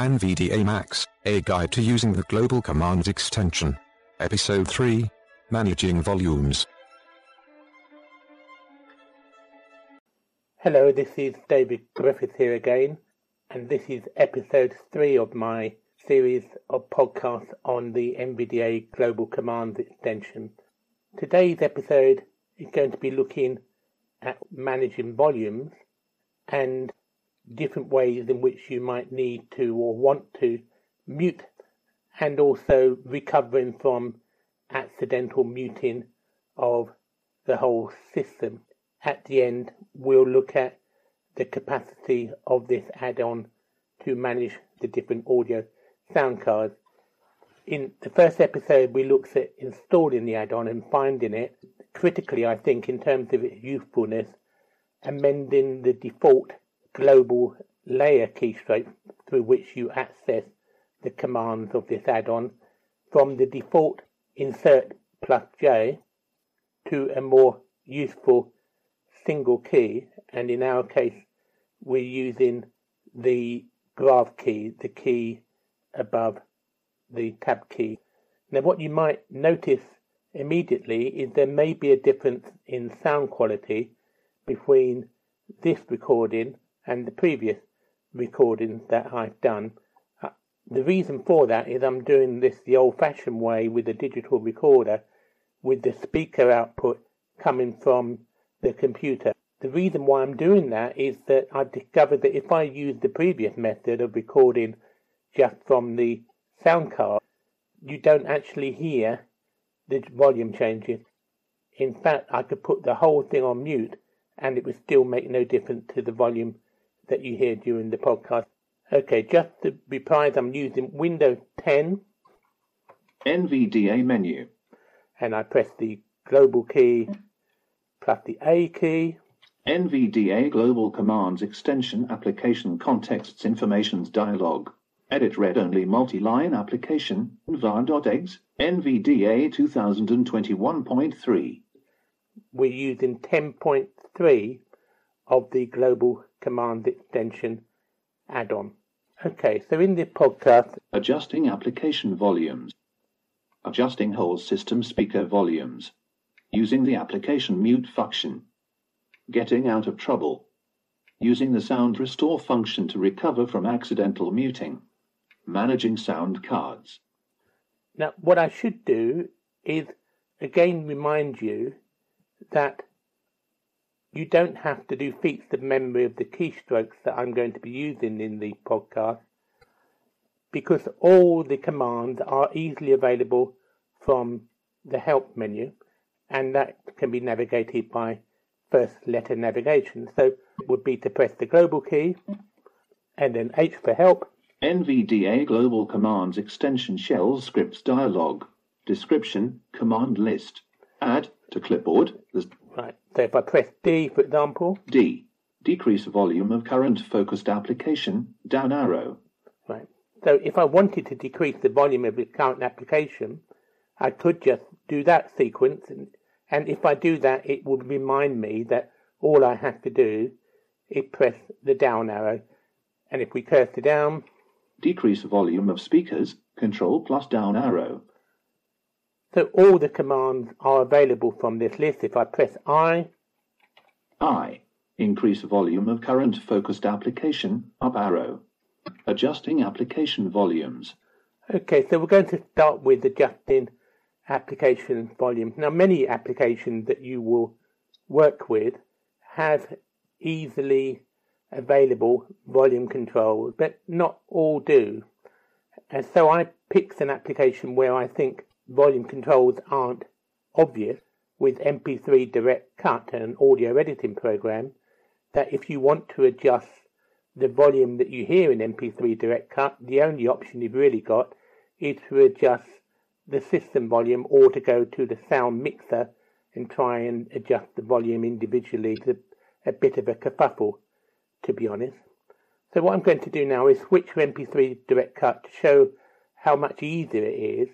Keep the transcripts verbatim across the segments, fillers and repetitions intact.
N V D A Max, A Guide to Using the Global Commands Extension. Episode three, Managing Volumes. Hello, this is David Griffith here again, and this is Episode three of my series of podcasts on the N V D A Global Commands Extension. Today's episode is going to be looking at managing volumes and different ways in which you might need to or want to mute, and also recovering from accidental muting of the whole system. At the end, we'll look at the capacity of this add-on to manage the different audio sound cards. In the first episode, we looked at installing the add-on and finding it. Critically, I think, in terms of its usefulness, amending the default global layer keystroke through which you access the commands of this add-on from the default insert plus J to a more useful single key, and in our case we're using the graph key, the key above the tab key. Now what you might notice immediately is there may be a difference in sound quality between this recording and the previous recording that I've done. Uh, the reason for that is I'm doing this the old-fashioned way with a digital recorder, with the speaker output coming from the computer. The reason why I'm doing that is that I've discovered that if I use the previous method of recording just from the sound card, you don't actually hear the volume changes. In fact, I could put the whole thing on mute and it would still make no difference to the volume that you hear during the podcast. Okay, just to be precise, I'm using Windows ten. N V D A menu. And I press the global key plus the A key. N V D A Global Commands Extension Application Contexts Informations Dialog. Edit Read Only Multi-Line Application, var.exe, N V D A twenty twenty-one point three. We're using ten point three of the Global Commands Extension add-on. Okay, so in this podcast, adjusting application volumes, adjusting whole system speaker volumes, using the application mute function, getting out of trouble, using the sound restore function to recover from accidental muting, managing sound cards. Now, what I should do is again remind you that you don't have to do feats of memory of the keystrokes that I'm going to be using in the podcast, because all the commands are easily available from the help menu, and that can be navigated by first letter navigation. So it would be to press the global key and then H for help. N V D A Global Commands Extension Shell Scripts Dialog. Description, command list. Add to clipboard. Right, so if I press D, for example. D. Decrease volume of current focused application, down arrow. Right, so if I wanted to decrease the volume of the current application, I could just do that sequence. And, and if I do that, it would remind me that all I have to do is press the down arrow. And if we cursor down. Decrease volume of speakers, control plus down arrow. So all the commands are available from this list. If I press I. I. Increase volume of current focused application, up arrow. Adjusting application volumes. Okay, so we're going to start with adjusting application volumes. Now, many applications that you will work with have easily available volume controls, but not all do. And so I picked an application where I think volume controls aren't obvious, with M P three Direct Cut, an audio editing program, that if you want to adjust the volume that you hear in M P three Direct Cut, the only option you've really got is to adjust the system volume or to go to the sound mixer and try and adjust the volume individually. It's a bit of a kerfuffle, to be honest. So what I'm going to do now is switch to M P three Direct Cut to show how much easier it is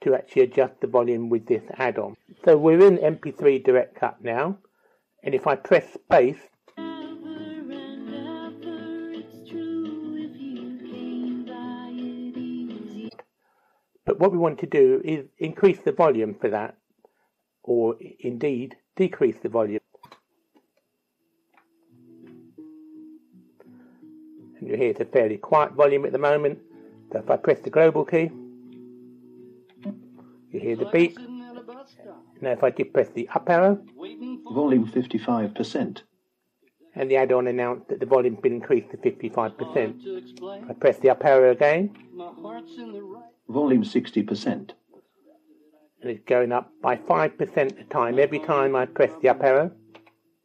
to actually adjust the volume with this add-on. So we're in M P three Direct Cut now, and if I press space, ever and ever it's true, if you came by. what we want to do is increase the volume for that, or indeed decrease the volume. And you'll hear it's a fairly quiet volume at the moment, so if I press the global key, you hear the beat. Now if I just press the up arrow, volume fifty-five percent. And the add-on announced that the volume's been increased to fifty-five percent. I press the up arrow again. Volume sixty percent. And it's going up by five percent a time every time I press the up arrow.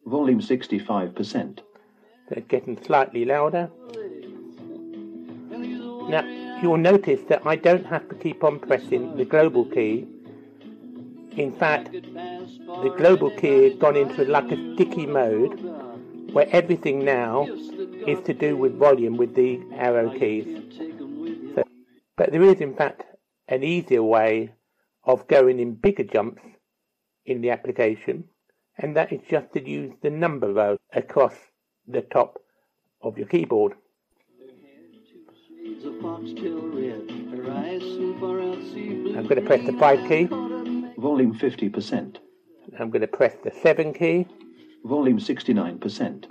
Volume sixty-five percent. So it's getting slightly louder. Now, you'll notice that I don't have to keep on pressing the global key. In fact, the global key has gone into like a sticky mode, where everything now is to do with volume with the arrow keys. So, but there is in fact an easier way of going in bigger jumps in the application, and that is just to use the number row across the top of your keyboard. I'm going to press the five key. Volume fifty percent. I'm going to press the seven key. Volume sixty-nine percent.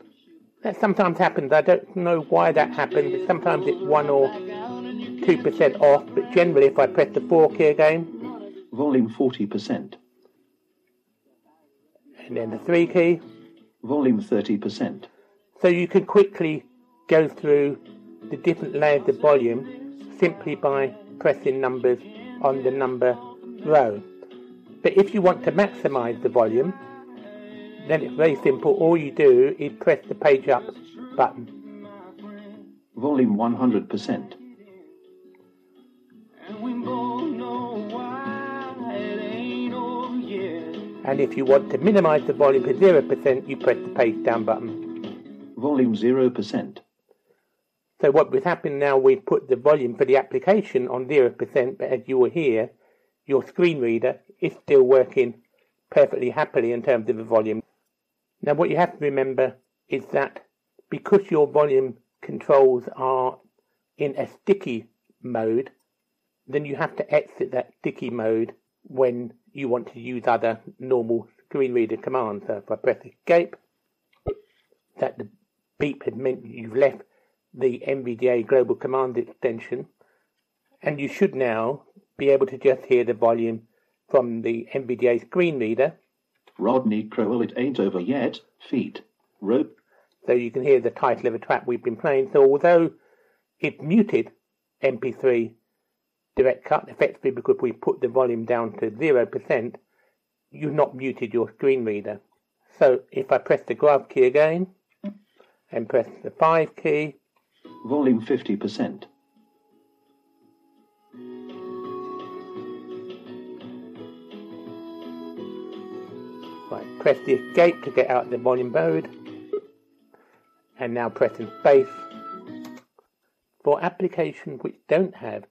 That sometimes happens. I don't know why that happens. Sometimes it's one or two percent off, but generally if I press the four key again, volume forty percent. And then the three key, volume thirty percent. So you can quickly go through the different layers of volume simply by pressing numbers on the number row. But if you want to maximize the volume, then it's very simple. All you do is press the page up button. Volume one hundred percent. And if you want to minimize the volume to zero percent, you press the page down button. Volume zero percent. So what would happen now, we put the volume for the application on zero percent, but as you will hear, your screen reader is still working perfectly happily in terms of the volume. Now what you have to remember is that because your volume controls are in a sticky mode, then you have to exit that sticky mode when you want to use other normal screen reader commands. So if I press escape, that the beep has meant you've left the N V D A Global Commands Extension, and you should now be able to just hear the volume from the N V D A screen reader. Rodney Crowell, It Ain't Over Yet, feat. Rope. So you can hear the title of a track we've been playing. So although it's muted M P three Direct Cut, effectively because we put the volume down to zero percent, you've not muted your screen reader. So if I press the grab key again, and press the five key, volume fifty percent. Right, press the escape to get out the volume mode, and now pressing space. For applications which don't have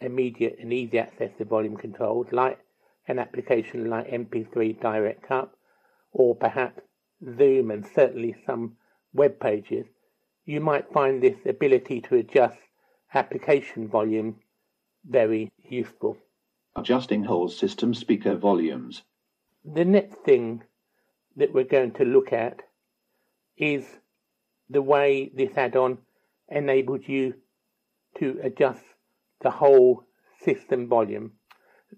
immediate and easy access to volume controls, like an application like M P three Direct Cut, or perhaps Zoom and certainly some web pages, you might find this ability to adjust application volume very useful. Adjusting whole system speaker volumes. The next thing that we're going to look at is the way this add-on enables you to adjust the whole system volume.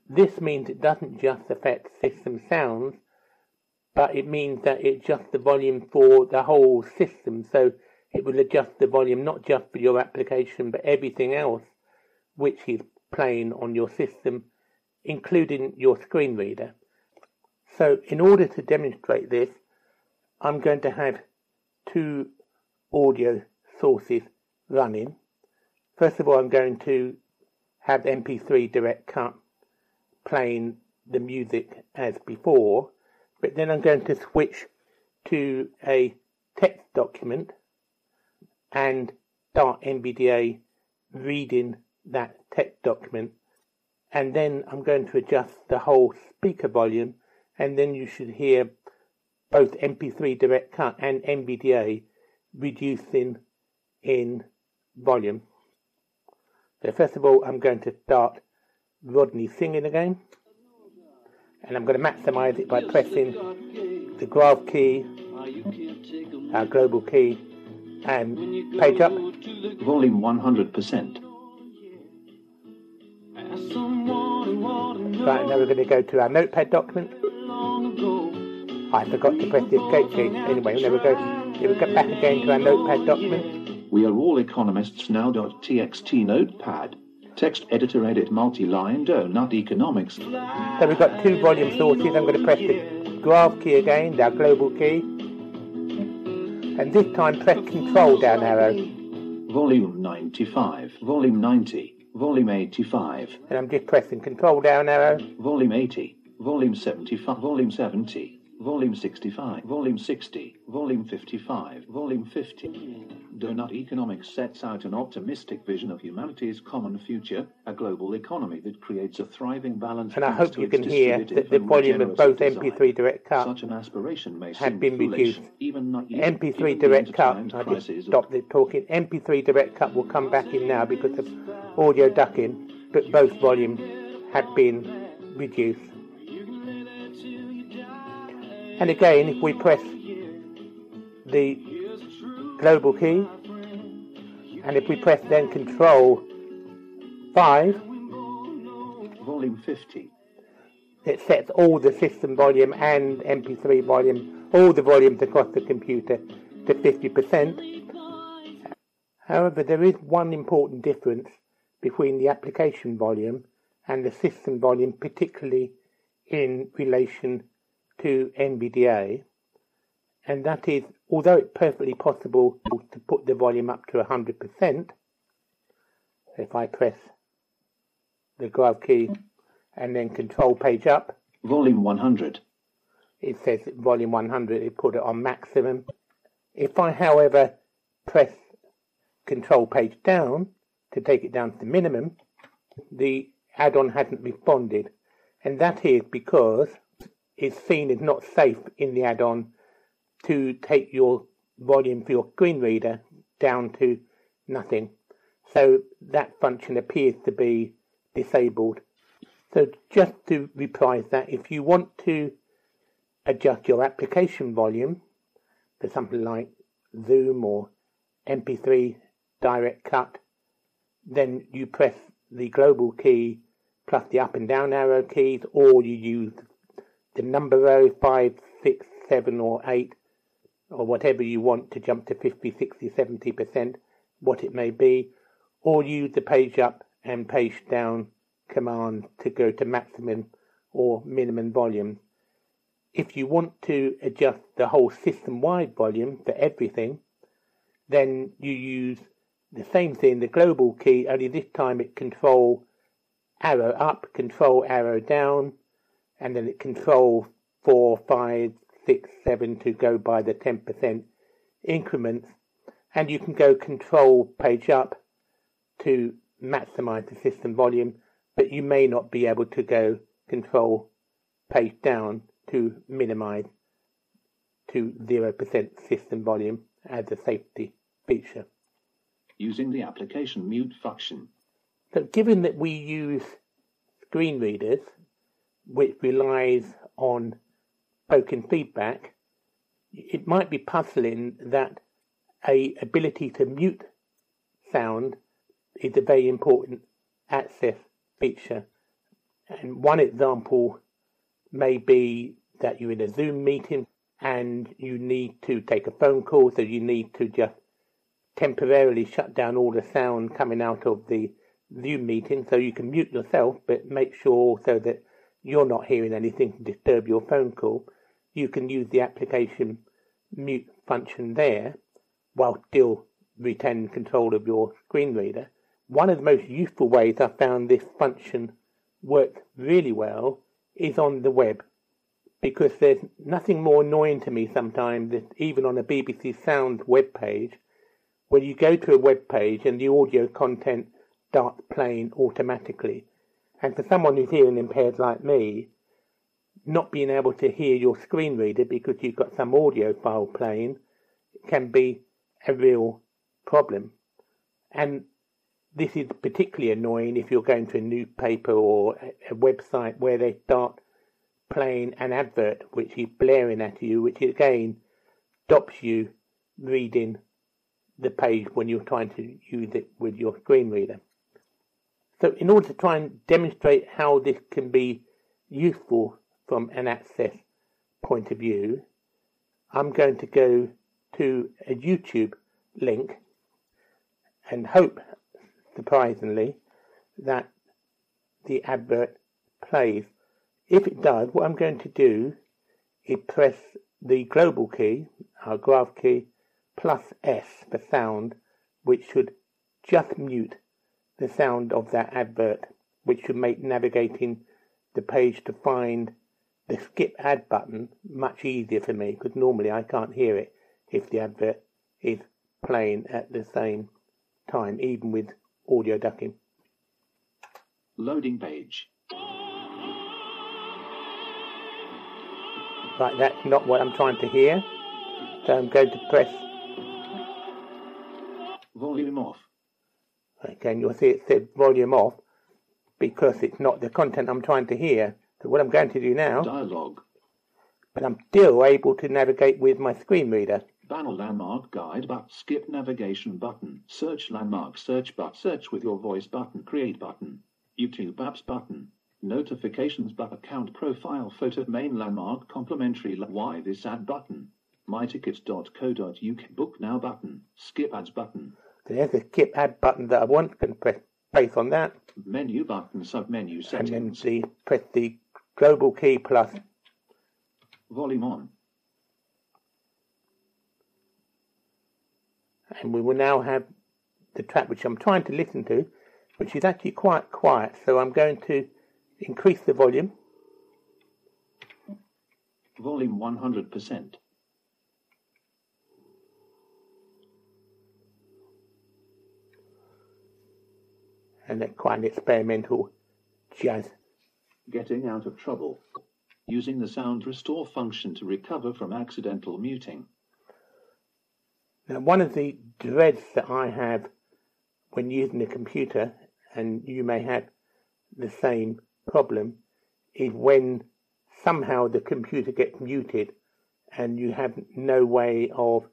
This means it doesn't just affect system sounds, but it means that it adjusts the volume for the whole system. So it will adjust the volume not just for your application, but everything else which is playing on your system, including your screen reader. So in order to demonstrate this, I'm going to have two audio sources running. First of all, I'm going to have M P three Direct Cut playing the music as before, but then I'm going to switch to a text document and start N V D A reading that text document. And then I'm going to adjust the whole speaker volume, and then you should hear both M P three Direct Cut and N V D A reducing in volume. So first of all, I'm going to start Rodney singing again, and I'm going to maximize it by pressing the graph key, our global key, and page up. Volume one hundred percent. Right, now we're going to go to our notepad document. I forgot to press the escape key. Anyway, there we go. Here we go back again to our notepad document. We are all economists now. T X T notepad. Text editor edit multi-line donut economics. So we've got two volume sources. I'm going to press the graph key again, our global key. And this time press control down arrow. Volume ninety-five, volume ninety, volume eighty-five. And I'm just pressing control down arrow. Volume eighty, volume seventy-five, volume seventy, volume sixty-five, volume sixty, volume fifty-five, volume fifty. Donut Economics sets out an optimistic vision of humanity's common future, a global economy that creates a thriving balance. And I hope you can hear that the volume of both M P three Direct Cut such an aspiration may had been reduced. Even not yet, M P three Direct Cut, I just stopped it talking. M P three Direct Cut will come back in now because of audio ducking, but both volumes had been reduced. And again, if we press the global key, and if we press then control five, volume fifty, it sets all the system volume and M P three volume, all the volumes across the computer, to fifty percent. However, there is one important difference between the application volume and the system volume, particularly in relation to N V D A, and that is, although it's perfectly possible to put the volume up to one hundred percent, if I press the graph key and then control page up, volume one hundred, it says volume one hundred, it put it on maximum. If I, however, press control page down to take it down to minimum, the add-on hasn't responded, and that is because it's seen as not safe in the add-on to take your volume for your screen reader down to nothing. So that function appears to be disabled. So just to reprise that, if you want to adjust your application volume for something like Zoom or M P three Direct Cut, then you press the global key plus the up and down arrow keys, or you use the number row five, six, seven or eight, or whatever you want to jump to fifty, sixty, seventy percent, what it may be, or use the page up and page down command to go to maximum or minimum volume. If you want to adjust the whole system-wide volume for everything, then you use the same thing, the global key, only this time it control arrow up, control arrow down, and then it control four, five, six, seven to go by the ten percent increments, and you can go control page up to maximize the system volume, but you may not be able to go control page down to minimize to zero percent system volume as a safety feature. Using the application mute function. So given that we use screen readers, which relies on spoken feedback, it might be puzzling that a ability to mute sound is a very important access feature. And one example may be that you're in a Zoom meeting and you need to take a phone call, so you need to just temporarily shut down all the sound coming out of the Zoom meeting, so you can mute yourself but make sure also that you're not hearing anything to disturb your phone call. You can use the application mute function there while still retaining control of your screen reader. One of the most useful ways I found this function works really well is on the web, because there's nothing more annoying to me sometimes, even on a B B C Sounds web page, where you go to a web page and the audio content starts playing automatically. And for someone who's hearing impaired like me, not being able to hear your screen reader because you've got some audio file playing can be a real problem. And this is particularly annoying if you're going to a newspaper or a website where they start playing an advert which is blaring at you, which again stops you reading the page when you're trying to use it with your screen reader. So in order to try and demonstrate how this can be useful from an access point of view, I'm going to go to a YouTube link and hope, surprisingly, that the advert plays. If it does, what I'm going to do is press the global key, our graph key, plus S for sound, which should just mute the sound of that advert, which should make navigating the page to find the skip ad button much easier for me, because normally I can't hear it if the advert is playing at the same time, even with audio ducking. Loading page. Right, that's not what I'm trying to hear, so I'm going to press volume off. Again, you'll see it said volume off because it's not the content I'm trying to hear. So what I'm going to do now, dialogue, but I'm still able to navigate with my screen reader. Banner landmark guide, but skip navigation button, search landmark search, but search with your voice button, create button, YouTube apps button, notifications but account profile photo, main landmark complimentary, why this ad button, my tickets dot co dot U K book now button, skip ads button. So there's the skip ad button that I want. I can press place on that. Menu button, sub menu settings. And then the, press the global key plus volume on. And we will now have the track which I'm trying to listen to, which is actually quite quiet. So I'm going to increase the volume. Volume one hundred percent. And that's quite an experimental jazz. Getting out of trouble. Using the sound restore function to recover from accidental muting. Now, one of the dreads that I have when using a computer, and you may have the same problem, is when somehow the computer gets muted and you have no way of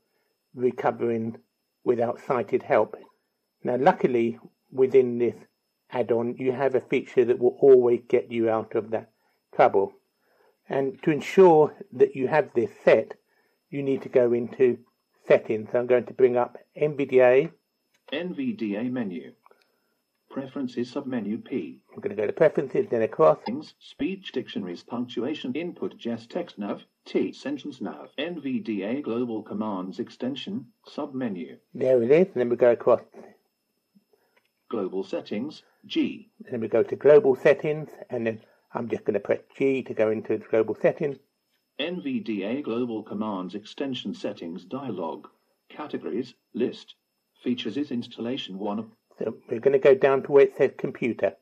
recovering without sighted help. Now, luckily, within this add-on, you have a feature that will always get you out of that trouble. And to ensure that you have this set, you need to go into Settings. I'm going to bring up N V D A. N V D A menu. Preferences submenu P. I'm going to go to Preferences, then across. Things, speech dictionaries, punctuation, input, jest, text, nav, T, sentence, nav. N V D A Global Commands Extension, submenu. There it is. And then we go across. Global settings, G. And then we go to Global Settings, and then I'm just going to press G to go into the Global Settings. N V D A Global Commands Extension Settings Dialog, Categories, List, Features is Installation one. So we're going to go down to where it says Computer.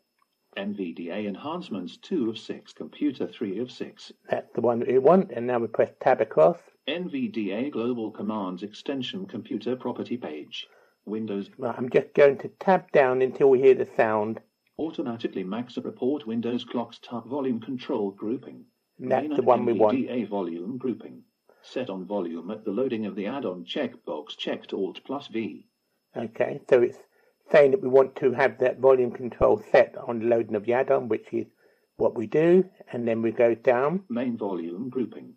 N V D A Enhancements two of six, Computer three of six. That's the one that we want, and now we press Tab across. N V D A Global Commands Extension Computer Property Page, Windows. Right, I'm just going to tab down until we hear the sound. Automatically max a report Windows clocks top volume control grouping. And that's the one we want. N V D A volume grouping. Set on volume at the loading of the add-on checkbox, checked Alt plus V. Okay, so it's saying that we want to have that volume control set on the loading of the add-on, which is what we do, and then we go down. Main volume grouping.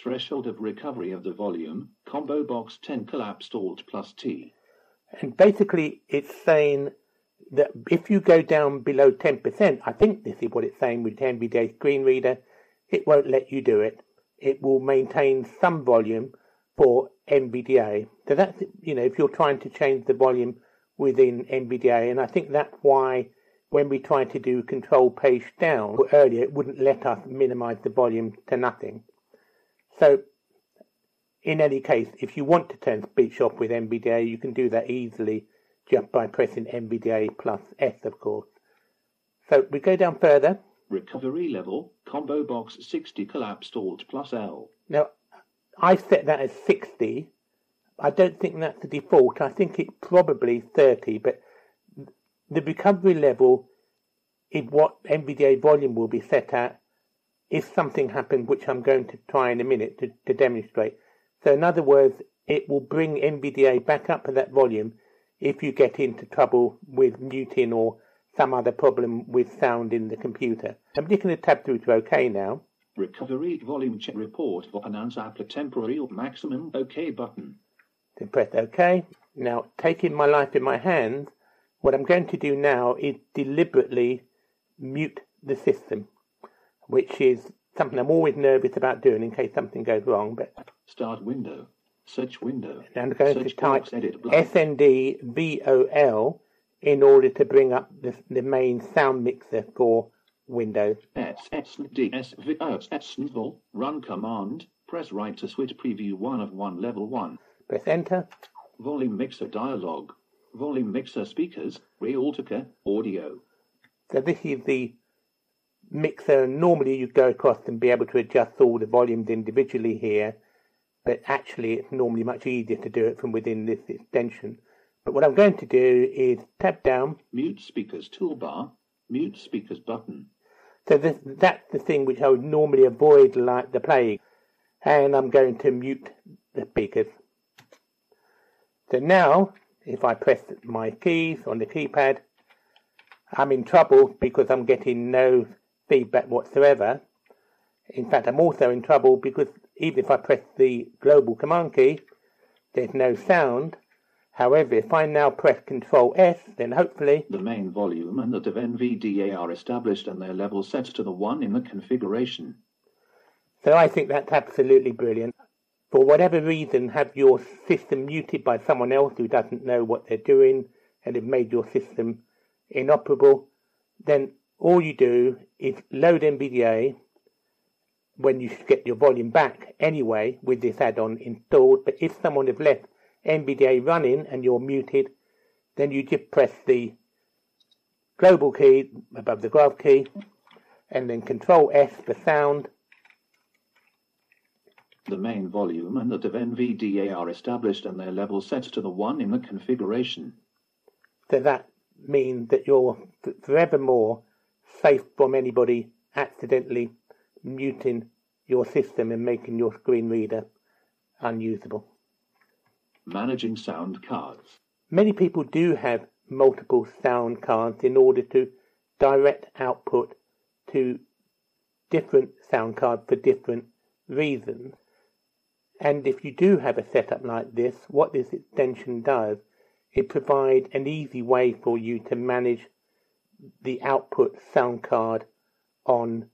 Threshold of recovery of the volume, combo box ten collapsed Alt plus T. And basically it's saying that if you go down below ten percent, I think this is what it's saying with N V D A screen reader, it won't let you do it. It will maintain some volume for N V D A. So that's, you know, if you're trying to change the volume within N V D A, and I think that's why when we tried to do control page down earlier, it wouldn't let us minimize the volume to nothing. So in any case, if you want to turn speech off with N V D A, you can do that easily just by pressing N V D A plus S, of course. So we go down further. Recovery level, combo box sixty collapsed Alt plus L. Now, I set that as sixty. I don't think that's the default. I think it's probably thirty, but the recovery level is what N V D A volume will be set at if something happens, which I'm going to try in a minute to, to demonstrate. So in other words, it will bring N V D A back up to that volume if you get into trouble with muting or some other problem with sound in the computer. I'm just going to tab through to OK now. Recovery volume check report for announce Apple temporary or maximum OK button. Then press OK. Now, taking my life in my hands, what I'm going to do now is deliberately mute the system, which is something I'm always nervous about doing in case something goes wrong. But start window, search window. And I'm going to type S N D V O L in order to bring up the, the main sound mixer for Windows. S N D S V O L run command. Press right to switch preview one of one level one. Press enter. Volume mixer dialog. Volume mixer speakers. Realtica audio. So this is the mixer. Normally you go across and be able to adjust all the volumes individually here, but actually it's normally much easier to do it from within this extension. But what I'm going to do is tab down. Mute speakers toolbar. Mute speakers button. So this, that's the thing which I would normally avoid like the plague. And I'm going to mute the speakers. So now, if I press my keys on the keypad, I'm in trouble because I'm getting no feedback whatsoever. In fact, I'm also in trouble because even if I press the global command key, there's no sound. However, if I now press Control S, then hopefully the main volume and that of N V D A are established and their level set to the one in the configuration. So I think that's absolutely brilliant. For whatever reason, have your system muted by someone else who doesn't know what they're doing and have made your system inoperable, then all you do is load N V D A when you should get your volume back anyway with this add-on installed. But if someone has left N V D A running and you're muted, then you just press the global key above the graph key and then Control S for sound. The main volume and that of N V D A are established and their level set to the one in the configuration. So that means that you're forevermore safe from anybody accidentally muting your system and making your screen reader unusable. Managing sound cards. Many people do have multiple sound cards in order to direct output to different sound cards for different reasons. And if you do have a setup like this, what this extension does, it provides an easy way for you to manage the output sound card on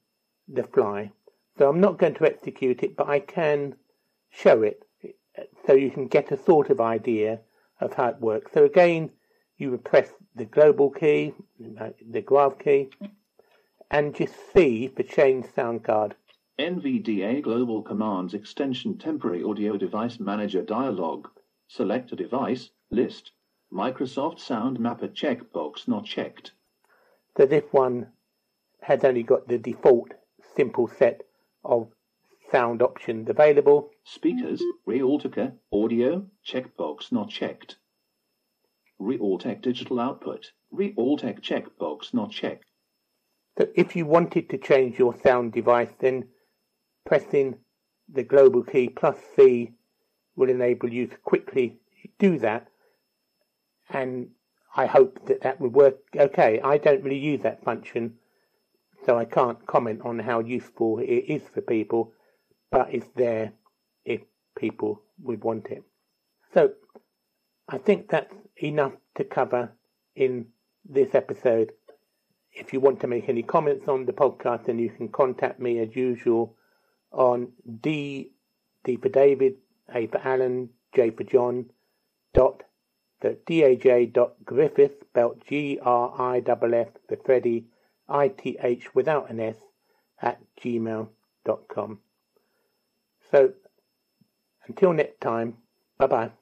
the fly. So I'm not going to execute it, but I can show it so you can get a sort of idea of how it works. So again, you would press the global key, the graph key, and just C for change sound card. N V D A Global Commands Extension Temporary Audio Device Manager dialog. Select a device, list, Microsoft Sound Mapper checkbox not checked. So this one has only got the default simple set of sound options available. Speakers, Realtica, audio, checkbox not checked. Realtek digital output, Realtek checkbox not checked. So if you wanted to change your sound device, then pressing the global key plus C will enable you to quickly do that, and I hope that that would work okay. I don't really use that function, so I can't comment on how useful it is for people, but it's there if people would want it. So I think that's enough to cover in this episode. If you want to make any comments on the podcast, then you can contact me as usual on D, D for David, A for Alan, J for John, dot, the D A J dot Griffith, spelled G R I F F for Freddie, I T H without an S, at gmail dot com. So, until next time, bye-bye.